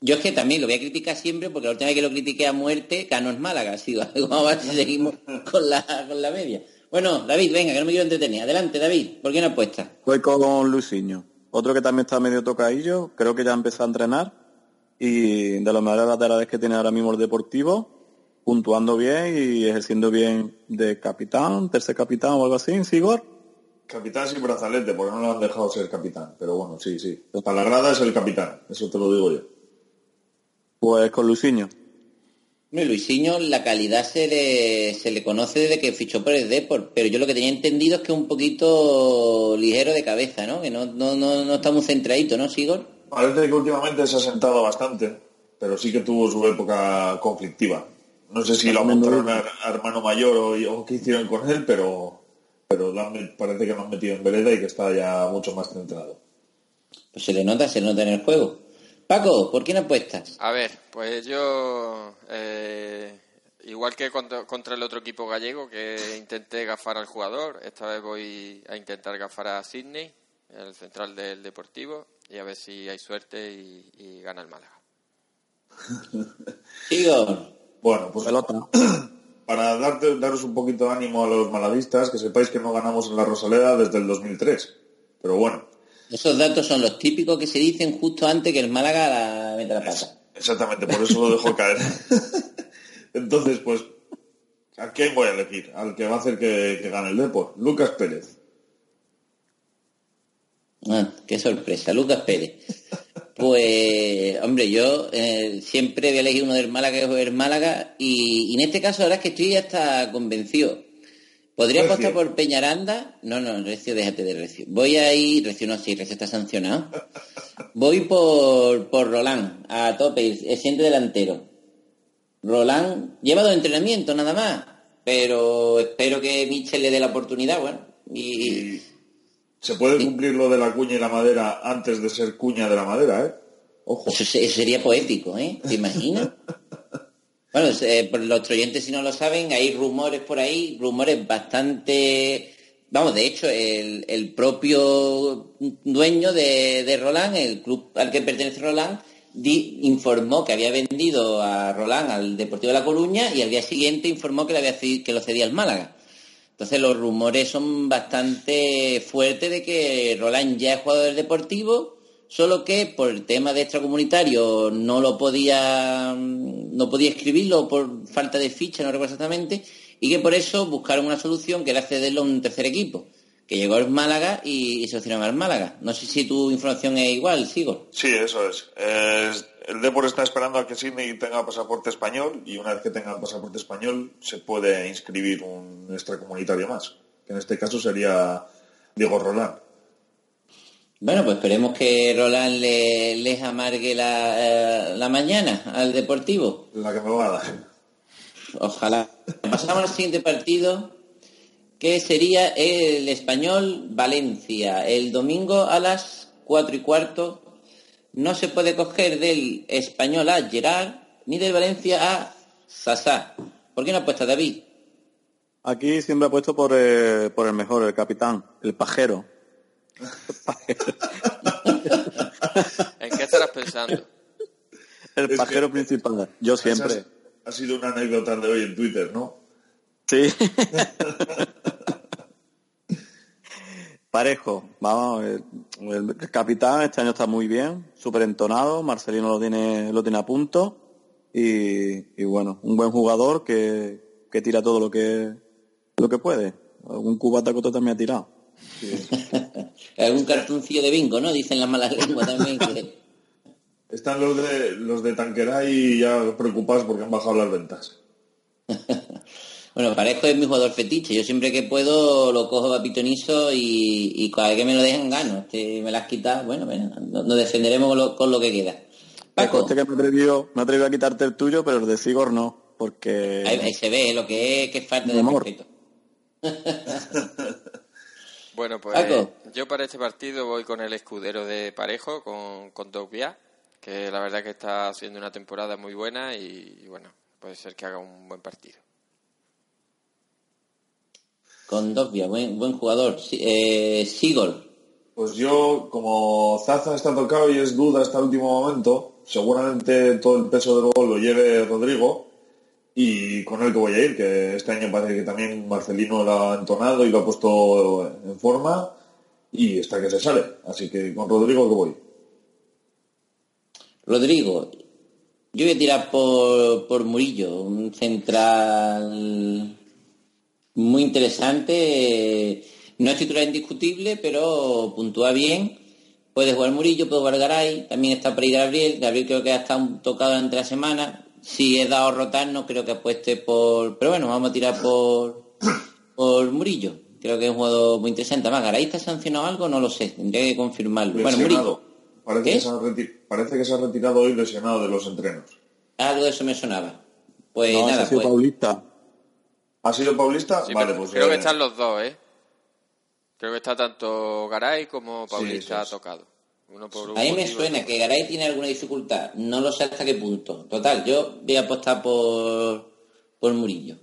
Yo es que también lo voy a criticar siempre, porque la última vez que lo critiqué a muerte, ganó en Málaga, así vamos si seguimos con la, con la media. Bueno, David, venga, que no me quiero entretener. Adelante, David, ¿por qué no apuestas? Voy con Luisinho, otro que también está medio tocadillo, creo que ya empezó a entrenar, y de los mejores laterales que tiene ahora mismo el Deportivo, puntuando bien y ejerciendo bien de capitán, tercer capitán o algo así, en Sigor. Capitán sin brazalete, porque no lo han dejado ser capitán, pero bueno, sí, sí. Para la grada es el capitán, eso te lo digo yo. Pues con Luisinho. Luisinho, la calidad se le, se le conoce desde que fichó por el Depor, pero yo lo que tenía entendido es que es un poquito ligero de cabeza, ¿no? Que no, no, no, no está muy centradito, ¿no, Sigor? Parece que últimamente se ha sentado bastante, pero sí que tuvo su época conflictiva. No sé si lo apuntaron a, a hermano mayor o, o qué hicieron con él, pero, pero parece que lo han metido en vereda y que está ya mucho más centrado. Pues se le nota, se le nota en el juego. Paco, ¿por quién apuestas? A ver, pues yo, eh, igual que contra, contra el otro equipo gallego, que intenté gafar al jugador, esta vez voy a intentar gafar a Sidney, el central del Deportivo, y a ver si hay suerte y, y gana el Málaga. Igor. Bueno, pues pelota. Para darte, daros un poquito de ánimo a los malavistas, que sepáis que no ganamos en la Rosaleda desde el dos mil tres, pero bueno. Esos datos son los típicos que se dicen justo antes que el Málaga la meta la pata. Exactamente, por eso lo dejo caer. Entonces, pues, ¿a quién voy a elegir? Al que va a hacer que, que gane el Depor. Lucas Pérez. Ah, qué sorpresa, Lucas Pérez. Pues, hombre, yo eh, siempre voy a elegir uno del Málaga que es el Málaga. Y, y en este caso, ahora es que estoy hasta convencido. Podría apostar por Peñaranda. No, no, Recio, déjate de Recio. Voy a ir... Recio no, sí, Recio está sancionado. Voy por por Roland, a tope, el siguiente delantero. Roland lleva dos entrenamientos nada más, pero espero que Michel le dé la oportunidad, bueno. Y, y se puede cumplir y, lo de la cuña y la madera antes de ser cuña de la madera, ¿eh? Ojo. Eso sería poético, ¿eh? ¿Te imaginas? Bueno, eh, por los oyentes, si no lo saben, hay rumores por ahí, rumores bastante... Vamos, de hecho, el, el propio dueño de, de Roland, el club al que pertenece Roland, di, informó que había vendido a Roland al Deportivo de La Coruña y al día siguiente informó que, le había, que lo cedía al Málaga. Entonces los rumores son bastante fuertes de que Roland ya es jugador del Deportivo, solo que por el tema de extracomunitario no lo podía, no podía escribirlo por falta de ficha, no recuerdo exactamente, y que por eso buscaron una solución que era cederlo a un tercer equipo, que llegó al Málaga y, y se hicieron al Málaga. No sé si tu información es igual, Sigo. Sí, eso es. Eh, el Depor está esperando a que Sidney tenga pasaporte español, y una vez que tenga pasaporte español se puede inscribir un extracomunitario más, que en este caso sería Diego Roland. Bueno, pues esperemos que Roland le, les amargue la, eh, la mañana al Deportivo. La que me va a dar. Ojalá. Pasamos al siguiente partido, que sería el Español Valencia, el domingo a las cuatro y cuarto. No se puede coger del Español a Gerard ni del Valencia a Sasá. ¿Por qué no apuesta, David? Aquí siempre apuesto por, eh, por el mejor, el capitán, el pajero. El pajero. ¿En qué estarás pensando? El es pajero que... principal, yo siempre. Esas... Ha sido una anécdota de hoy en Twitter, ¿no? Sí. Parejo. Vamos, el, el capitán este año está muy bien, súper entonado. Marcelino lo tiene lo tiene a punto. Y, y bueno, un buen jugador que, que tira todo lo que lo que puede. Algún cubatacoto también ha tirado. Sí. Algún cartoncillo de bingo, ¿no? Dicen las malas lenguas también que... Están los de los de Tanqueray ya preocupados porque han bajado las ventas. Bueno, Parejo es mi jugador fetiche. Yo siempre que puedo lo cojo a Pitoniso y, y cada vez que me lo dejan gano. Este, me las quitas, bueno, nos defenderemos con lo, con lo que queda. Paco. Este que me atrevió, me atrevió a quitarte el tuyo, pero el de Sigor no, porque... Ahí, ahí se ve lo que es, que es falta de respeto. Bueno, pues Paco. Yo para este partido voy con el escudero de Parejo, con, con Dogbia, que la verdad que está haciendo una temporada muy buena y, y bueno, puede ser que haga un buen partido. Condovia, buen buen jugador. Eh, Sigol. Pues yo, como Zaza está tocado y es duda hasta el último momento, seguramente todo el peso del gol lo lleve Rodrigo, y con él que voy a ir, que este año parece que también Marcelino lo ha entonado y lo ha puesto en forma y está que se sale. Así que con Rodrigo que voy. Rodrigo, yo voy a tirar por, por Murillo, un central muy interesante. No es titular indiscutible, pero puntúa bien. Puede jugar Murillo, puede jugar Garay, también está por ahí Gabriel. Gabriel creo que ha estado tocado durante la semana. Si he dado a rotar, no creo que apueste por... Pero bueno, vamos a tirar por, por Murillo. Creo que es un jugador muy interesante. Además, Garay está sancionado algo, no lo sé, tendría que confirmarlo. Bueno, Murillo. Parece que, se ha retir... Parece que se ha retirado hoy lesionado de los entrenos. Algo de eso me sonaba. Pues no, nada, ha sido pues... Paulista. ¿Ha sido Paulista? Sí, vale, pues creo que están los dos, ¿eh? Creo que está tanto Garay como Paulista, sí, sí, tocado. Uno por uno. A mí me suena que Garay tiene alguna dificultad. No lo sé hasta qué punto. Total, yo voy a apostar por, por Murillo.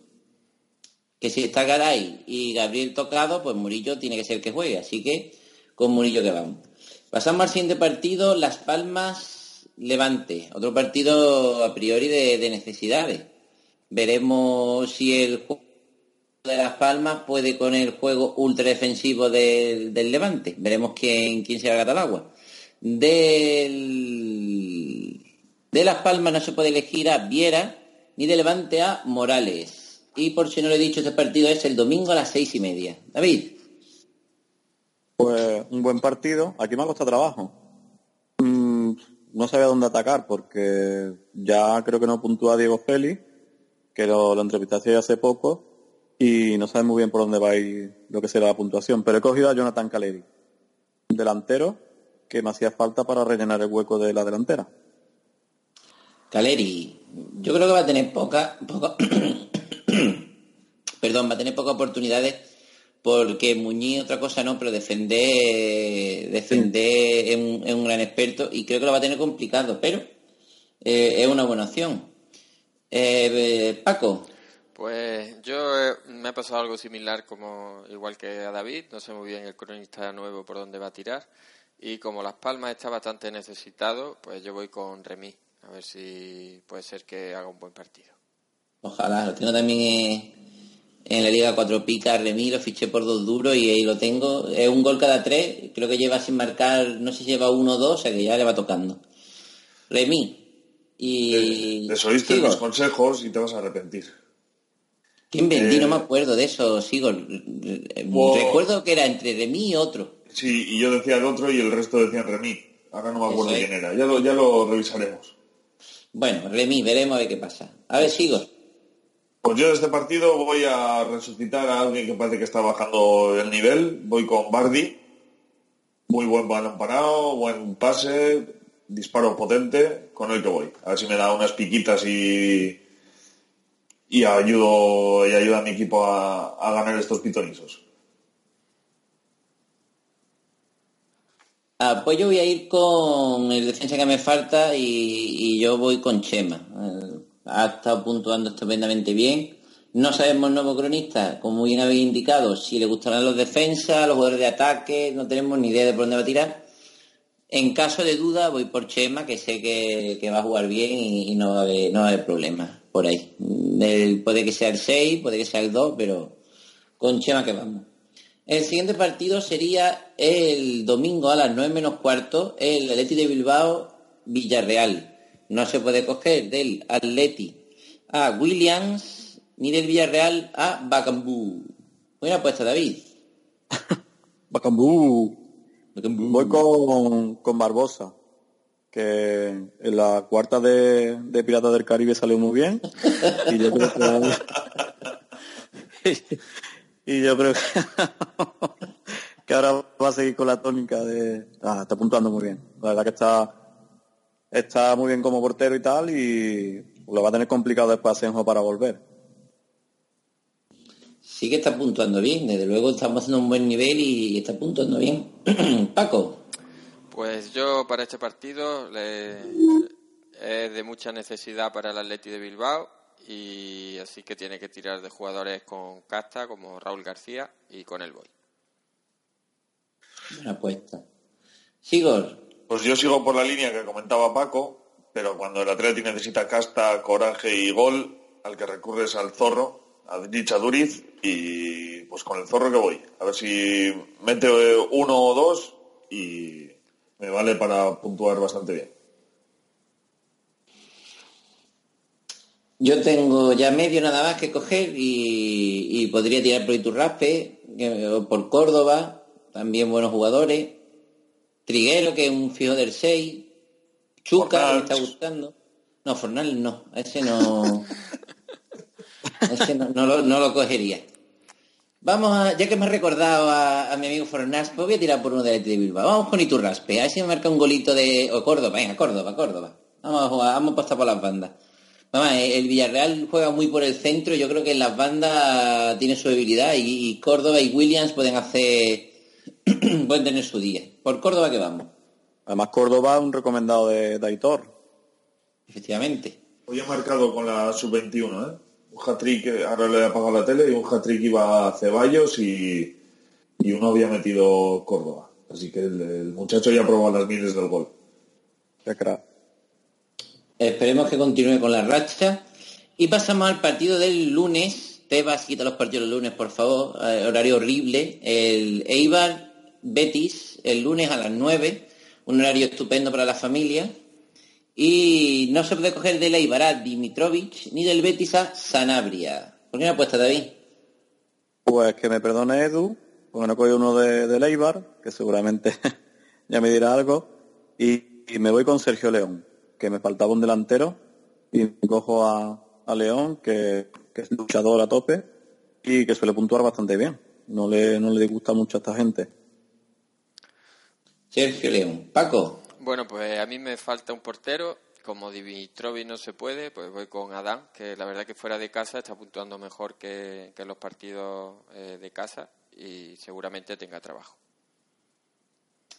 Que si está Garay y Gabriel tocado, pues Murillo tiene que ser que juegue. Así que con Murillo que vamos. Pasamos al siguiente partido, Las Palmas-Levante. Otro partido a priori de, de necesidades. Veremos si el juego de Las Palmas puede con el juego ultradefensivo del, del Levante. Veremos quién, quién se va a ganar al agua. Del, de Las Palmas no se puede elegir a Viera, ni de Levante a Morales. Y por si no lo he dicho, este partido es el domingo a las seis y media. David. Pues un buen partido. Aquí me ha costado trabajo. Mm, no sabía dónde atacar porque ya creo que no puntúa Diego Félix, que lo, lo entrevistaste hace poco, y no sabe muy bien por dónde va a ir lo que será la puntuación. Pero he cogido a Jonathan Caleri, delantero, que me hacía falta para rellenar el hueco de la delantera. Caleri, yo creo que va a tener poca, poca perdón, va a tener pocas oportunidades porque Muñiz otra cosa no, pero defender defender es un, es un gran experto y creo que lo va a tener complicado, pero eh, es una buena opción. Eh, Paco. Pues yo eh, me ha pasado algo similar como igual que a David, no sé muy bien el cronista nuevo por dónde va a tirar y como Las Palmas está bastante necesitado, pues yo voy con Remy, a ver si puede ser que haga un buen partido. Ojalá, lo tengo también en la Liga cuatro Picas, Remy, lo fiché por dos duros y ahí lo tengo, es un gol cada tres, creo que lleva sin marcar, no sé si lleva uno o dos, o sea que ya le va tocando. Remy. Y... Te, te soliste los consejos y te vas a arrepentir. ¿Quién vendí? Eh, no me acuerdo de eso, Sigor. Bo... Recuerdo que era entre Remy y otro. Sí, y yo decía el otro y el resto decían Remy. Ahora no me acuerdo es. quién era. Ya lo, ya lo revisaremos. Bueno, Remy, veremos a ver qué pasa. A ver, Sigor. Pues yo de este partido voy a resucitar a alguien que parece que está bajando el nivel. Voy con Bardi. Muy buen balón parado, buen pase, disparo potente. Con el que voy. A ver si me da unas piquitas y... Y ayudo y ayuda a mi equipo a, a ganar estos pitonisos. Ah, pues yo voy a ir con el defensa que me falta y, y yo voy con Chema. Ha estado puntuando estupendamente bien. No sabemos, nuevo cronista, como bien habéis indicado, si le gustarán los defensas, los jugadores de ataque, no tenemos ni idea de por dónde va a tirar. En caso de duda voy por Chema, que sé que, que va a jugar bien y, y no va a haber, no va a haber problemas. Por ahí. El, puede que sea el seis, puede que sea el dos, pero con Chema que vamos. El siguiente partido sería el domingo a las nueve menos cuarto, el Atleti de Bilbao Villarreal. No se puede coger del Atleti a Williams ni del Villarreal a Bacambú. Buena apuesta, David. Bacambú. Bacambú. Voy con, con Barbosa, que en la cuarta de, de Piratas del Caribe salió muy bien y yo creo que, y yo creo que, que ahora va a seguir con la tónica de ah, está puntuando muy bien, la verdad que está está muy bien como portero y tal y lo va a tener complicado después Asenjo para volver. Sí que está puntuando bien, desde luego estamos haciendo un buen nivel y está puntuando bien. Paco. Pues yo para este partido le, es de mucha necesidad para el Atleti de Bilbao y así que tiene que tirar de jugadores con casta como Raúl García y con el Boy. Buena apuesta. Sigor. Pues yo sigo por la línea que comentaba Paco, pero cuando el Atleti necesita casta, coraje y gol, al que recurre es al Zorro, a Dicha Duriz, y pues con el Zorro que voy. A ver si mete uno o dos y... me vale para puntuar bastante bien. Yo tengo ya medio nada más que coger y, y podría tirar por Iturraspe o por Córdoba, también buenos jugadores. Triguero, que es un fijo del seis. Chuca, Fornal. Me está gustando. No, Fornal no, ese no. ese no, no, lo, no lo cogería. Vamos a, ya que me has recordado a, a mi amigo Fornals, pues voy a tirar por uno de la de Bilbao. Vamos con Iturraspe, a ver si me marca un golito de... O Córdoba, venga, Córdoba, Córdoba. Vamos a jugar, vamos a apostar por las bandas. Mamá, el Villarreal juega muy por el centro, yo creo que en las bandas tiene su debilidad y, y Córdoba y Williams pueden hacer... pueden tener su día. Por Córdoba que vamos. Además Córdoba es un recomendado de, de Aitor. Efectivamente. Hoy he marcado con la sub veintiuno, ¿eh? Un hat-trick, ahora le he apagado la tele, y un hat-trick iba a Ceballos y, y uno había metido Córdoba. Así que el, el muchacho ya ha probado las miles del gol. Qué crack. Esperemos que continúe con la racha. Y pasamos al partido del lunes. Tebas, quita los partidos del lunes, por favor. Eh, horario horrible. El Eibar Betis, el lunes a las nueve. Un horario estupendo para la familia. Y no se puede coger del Eibar a Dimitrovic ni del Betis a Sanabria. ¿Por qué me apuesta, David? Pues que me perdone Edu, porque no cogido uno de, del Eibar, que seguramente ya me dirá algo. Y, y me voy con Sergio León, que me faltaba un delantero. Y me cojo a, a León, que, que es luchador a tope y que suele puntuar bastante bien. No le, no le disgusta mucho a esta gente. Sergio León. Paco. Bueno, pues a mí me falta un portero como Dimitrovic no se puede, pues voy con Adán, que la verdad que fuera de casa está puntuando mejor que, que los partidos eh, de casa y seguramente tenga trabajo.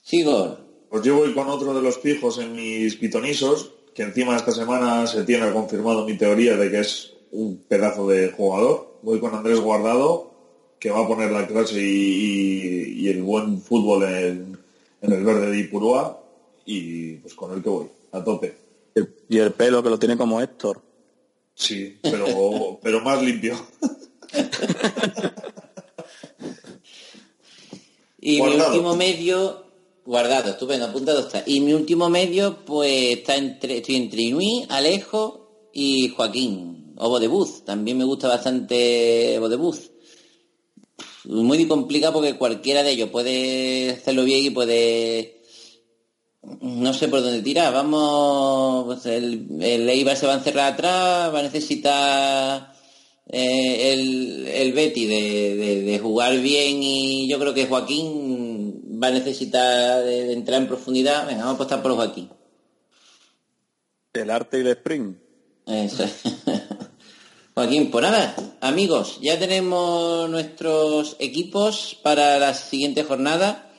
Sigor. Pues yo voy con otro de los fijos en mis pitonisos, que encima esta semana se tiene confirmado mi teoría de que es un pedazo de jugador. Voy con Andrés Guardado, que va a poner la clase y, y, y el buen fútbol en, en el verde de Ipurúa, y pues con el que voy, a tope. Y el pelo, que lo tiene como Héctor. Sí, pero, pero más limpio. Y Guardado. Mi último medio... Guardado, estupendo, apuntado está. Y mi último medio, pues está entre, estoy entre Inui, Alejo y Joaquín. O Bodebuz, también me gusta bastante Bodebuz. Muy complicado porque cualquiera de ellos puede hacerlo bien y puede... No sé por dónde tirar. Vamos, pues el, el Eibar se va a encerrar atrás, va a necesitar eh, el, el Betis de, de, de jugar bien y yo creo que Joaquín va a necesitar de, de entrar en profundidad. Venga, vamos a apostar por Joaquín. El arte y el sprint. Eso es. Joaquín, pues nada, amigos, ya tenemos nuestros equipos para la siguiente jornada.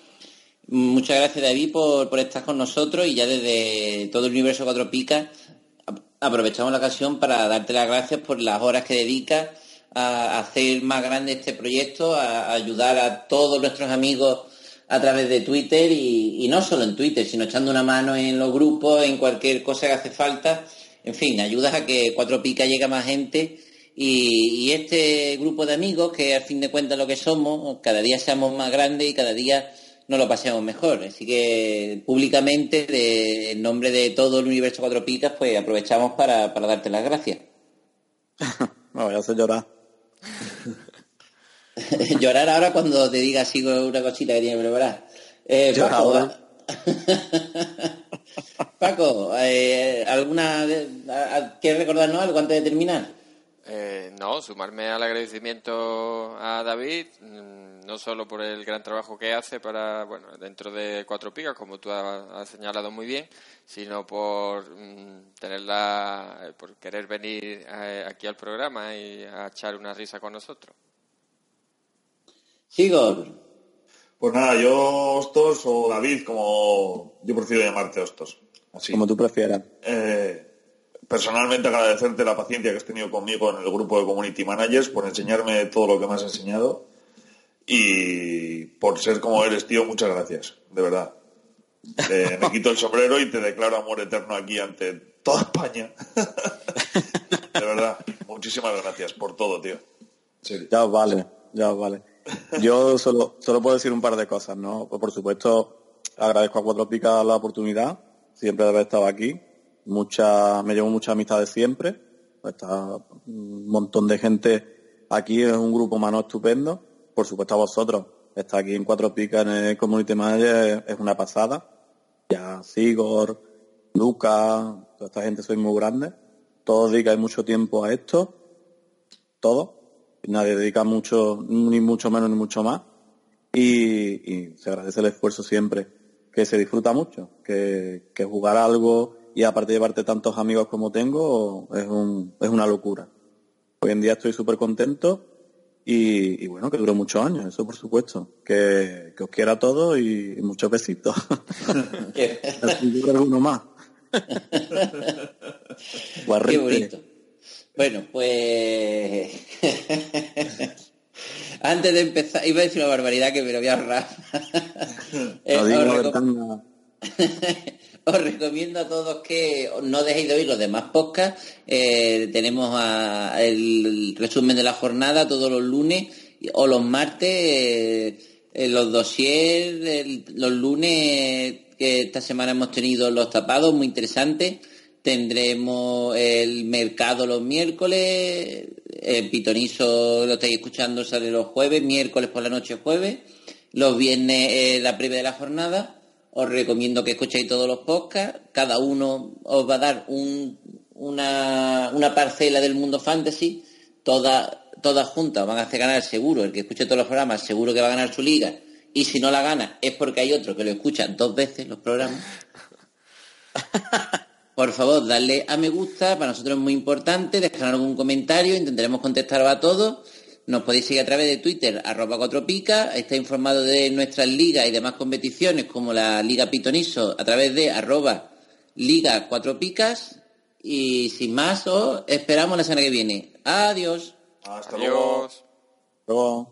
Muchas gracias, David, por, por estar con nosotros y ya desde todo el universo Cuatro Picas aprovechamos la ocasión para darte las gracias por las horas que dedicas a hacer más grande este proyecto, a ayudar a todos nuestros amigos a través de Twitter y, y no solo en Twitter, sino echando una mano en los grupos, en cualquier cosa que hace falta. En fin, ayudas a que Cuatro Picas llegue a más gente. Y, y este grupo de amigos, que al fin de cuentas lo que somos, cada día seamos más grandes y cada día nos lo pasemos mejor. Así que públicamente, de, en nombre de todo el universo Cuatro Picas, pues aprovechamos para, para darte las gracias. No, ya sé llorar. Llorar ahora cuando te diga así una cosita que tiene que preparar. Eh, Llora ahora. Paco, eh, ¿alguna quieres recordarnos algo antes de terminar? Eh, no, sumarme al agradecimiento a David, no solo por el gran trabajo que hace para, bueno, dentro de Cuatro Picas, como tú has señalado muy bien, sino por mm, tenerla, por querer venir a, aquí al programa y a echar una risa con nosotros. Sigor. Pues nada, yo Hostos o David, como yo prefiero llamarte Hostos. Así. Como tú prefieras. Eh... Personalmente agradecerte la paciencia que has tenido conmigo en el grupo de Community Managers, por enseñarme todo lo que me has enseñado y por ser como eres, tío, muchas gracias, de verdad. Eh, me quito el sombrero y te declaro amor eterno aquí ante toda España. De verdad, muchísimas gracias por todo, tío. Sí. Ya os vale, ya os vale. Yo solo, solo puedo decir un par de cosas, ¿no? Pues por supuesto, agradezco a Cuatro Picas la oportunidad, siempre de haber estado aquí. Mucha, me llevo muchas amistades siempre, está un montón de gente aquí, es un grupo humano estupendo, por supuesto a vosotros, está aquí en Cuatro Picas en el Community Manager, es una pasada, ya Sigor, Lucas, toda esta gente soy muy grande, todos dedicáis mucho tiempo a esto, todos, nadie dedica mucho, ni mucho menos ni mucho más, y, y se agradece el esfuerzo siempre, que se disfruta mucho, que, que jugar algo. Y aparte de llevarte tantos amigos como tengo, es un, es una locura. Hoy en día estoy súper contento y, y bueno, que duró muchos años, eso por supuesto. Que, que os quiera a todos y, y muchos besitos. Así que alguno más. Qué bonito. Bueno, pues... Antes de empezar, iba a decir una barbaridad que me lo voy a ahorrar. Lo digo de tanga. Os recomiendo a todos que no dejéis de oír los demás podcasts. Eh, tenemos a, el resumen de la jornada todos los lunes o los martes, eh, eh, los dossiers, el, los lunes, que esta semana hemos tenido los tapados, muy interesantes. Tendremos el mercado los miércoles, el pitonizo lo estáis escuchando, sale los jueves, miércoles por la noche, jueves, los viernes eh, la previa de la jornada. Os recomiendo que escuchéis todos los podcasts. Cada uno os va a dar un, una, una parcela del mundo fantasy. Todas todas juntas van a hacer ganar seguro. El que escuche todos los programas seguro que va a ganar su liga. Y si no la gana es porque hay otro que lo escucha dos veces los programas. por favor, darle a me gusta, para nosotros es muy importante, dejar algún comentario, intentaremos contestaros a todos. Nos podéis seguir a través de Twitter, arroba cuatro picas, está informado de nuestras ligas y demás competiciones como la Liga Pitoniso a través de arroba Liga cuatro picas y sin más, os esperamos la semana que viene. Adiós. Hasta luego. Hasta luego.